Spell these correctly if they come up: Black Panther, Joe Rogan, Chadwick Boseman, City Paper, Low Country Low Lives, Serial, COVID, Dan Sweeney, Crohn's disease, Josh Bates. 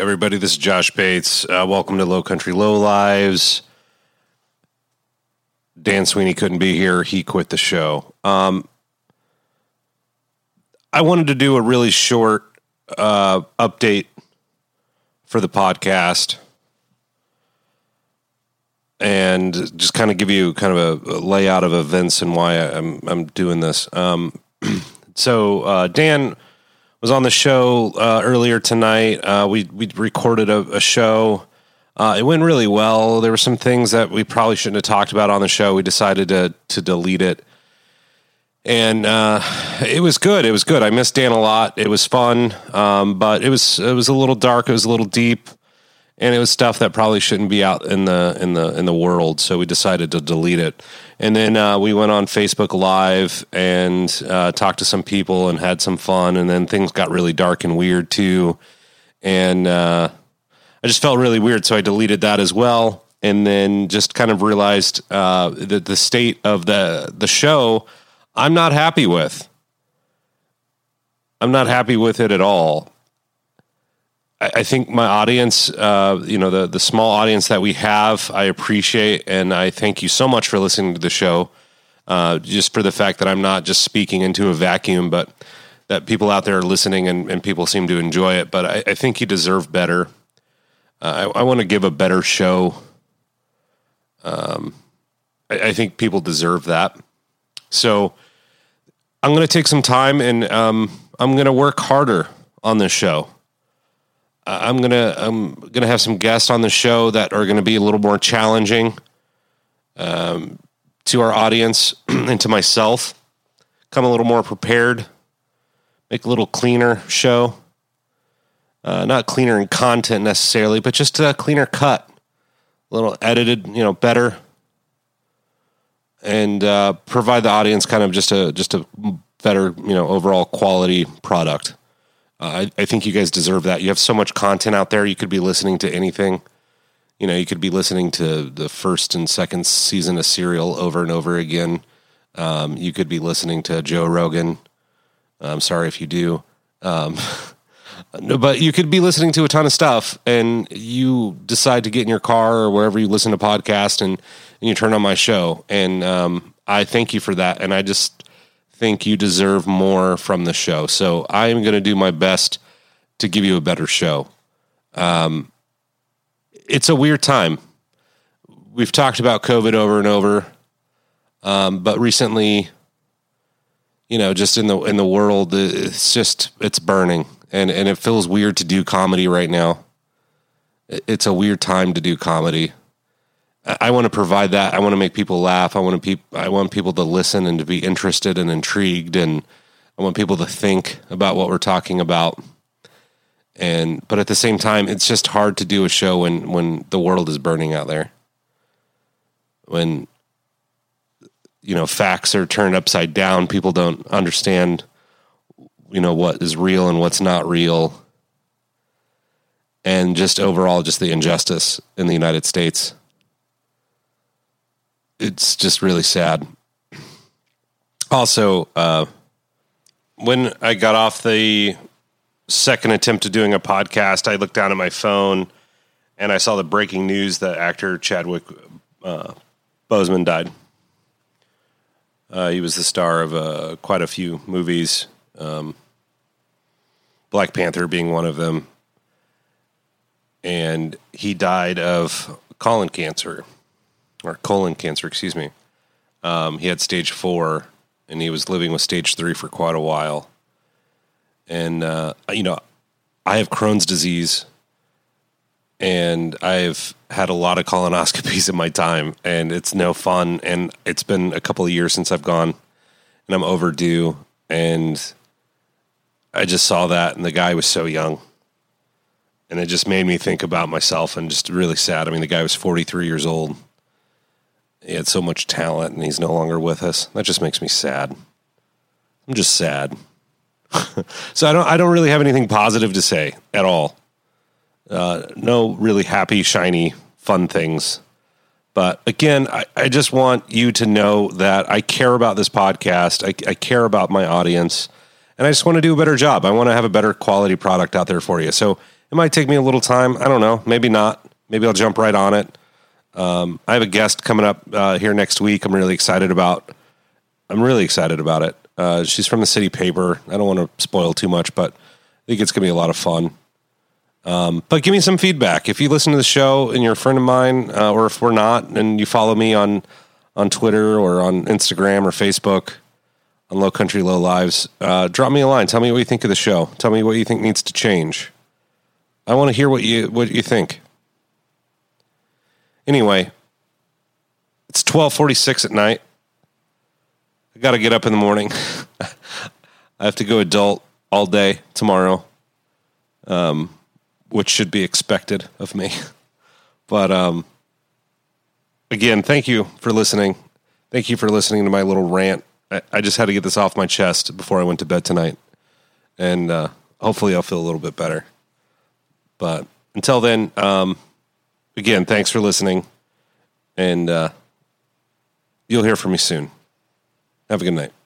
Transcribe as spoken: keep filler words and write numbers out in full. everybody. This is Josh Bates. Uh, welcome to Low Country Low Lives. Dan Sweeney couldn't be here. He quit the show. Um, I wanted to do a really short uh, update for the podcast and just kind of give you kind of a, a layout of events and why I'm I'm doing this. Um, so uh, Dan was on the show uh, earlier tonight. Uh, we we recorded a, a show. Uh, it went really well. There were some things that we probably shouldn't have talked about on the show. We decided to to delete it, and uh, it was good. It was good. I missed Dan a lot. It was fun, um, but it was it was a little dark. It was a little deep, and it was stuff that probably shouldn't be out in the in the in the world. So we decided to delete it, and then uh, we went on Facebook Live and uh, talked to some people and had some fun. And then things got really dark and weird too, and uh, I just felt really weird, so I deleted that as well. And then just kind of realized uh, that the state of the the show I'm not happy with. I'm not happy with it at all. I think my audience, uh, you know, the, the small audience that we have, I appreciate, and I thank you so much for listening to the show, uh, just for the fact that I'm not just speaking into a vacuum, but that people out there are listening and, and people seem to enjoy it. But I, I think you deserve better. Uh, I, I want to give a better show. Um, I, I think people deserve that. So I'm going to take some time and um, I'm going to work harder on this show. I'm going to I'm gonna have some guests on the show that are going to be a little more challenging um, to our audience and to myself. Come a little more prepared. Make a little cleaner show. Uh, not cleaner in content necessarily, but just a cleaner cut. A little edited, you know, better. And uh, provide the audience kind of just a just a better, you know, overall quality product. Uh, I, I think you guys deserve that. You have so much content out there. You could be listening to anything. You know, you could be listening to the first and second season of Serial over and over again. Um, you could be listening to Joe Rogan. I'm sorry if you do. Um, no, but you could be listening to a ton of stuff, and you decide to get in your car or wherever you listen to podcasts, and, and you turn on my show. And um, I thank you for that, and I just think you deserve more from the show. So I am going to do my best to give you a better show. Um, it's a weird time. We've talked about COVID over and over. Um, but recently, you know, just in the, in the world, it's just, it's burning and, and it feels weird to do comedy right now. It's a weird time to do comedy. I want to provide that. I want to make people laugh. I want to pe- I want people to listen and to be interested and intrigued, and I want people to think about what we're talking about. And but at the same time, it's just hard to do a show when when the world is burning out there. When, you know, facts are turned upside down, people don't understand, you know, what is real and what's not real. And just overall, just the injustice in the United States. It's just really sad. Also, uh, when I got off the second attempt at doing a podcast, I looked down at my phone and I saw the breaking news that actor Chadwick uh, Boseman died. Uh, he was the star of uh, quite a few movies, um, Black Panther being one of them. And he died of colon cancer. Or colon cancer, excuse me. Um, he had stage four, and he was living with stage three for quite a while. And, uh, you know, I have Crohn's disease, and I've had a lot of colonoscopies in my time, and it's no fun. And it's been a couple of years since I've gone, and I'm overdue. And I just saw that, and the guy was so young. And it just made me think about myself and just really sad. I mean, the guy was forty-three years old. He had so much talent, and he's no longer with us. That just makes me sad. I'm just sad. So I don't. I don't really have anything positive to say at all. Uh, no really happy, shiny, fun things. But again, I, I just want you to know that I care about this podcast. I, I care about my audience, and I just want to do a better job. I want to have a better quality product out there for you. So It might take me a little time. I don't know. Maybe not. Maybe I'll jump right on it. Um, I have a guest coming up uh, here next week. I'm really excited about. I'm really excited about it. Uh, she's from the City Paper. I don't want to spoil too much, but I think it's going to be a lot of fun. Um, but give me some feedback. If you listen to the show and you're a friend of mine, uh, or if we're not, and you follow me on on Twitter or on Instagram or Facebook, on Low Country Low Lives, uh, drop me a line. Tell me what you think of the show. Tell me what you think needs to change. I want to hear what you what you think. Anyway, it's twelve forty-six at night. I got to get up in the morning. I have to go adult all day tomorrow, um, which should be expected of me. But um, again, thank you for listening. Thank you for listening to my little rant. I, I just had to get this off my chest before I went to bed tonight. And uh, hopefully I'll feel a little bit better. But until then, um, again, thanks for listening. And uh, you'll hear from me soon. Have a good night.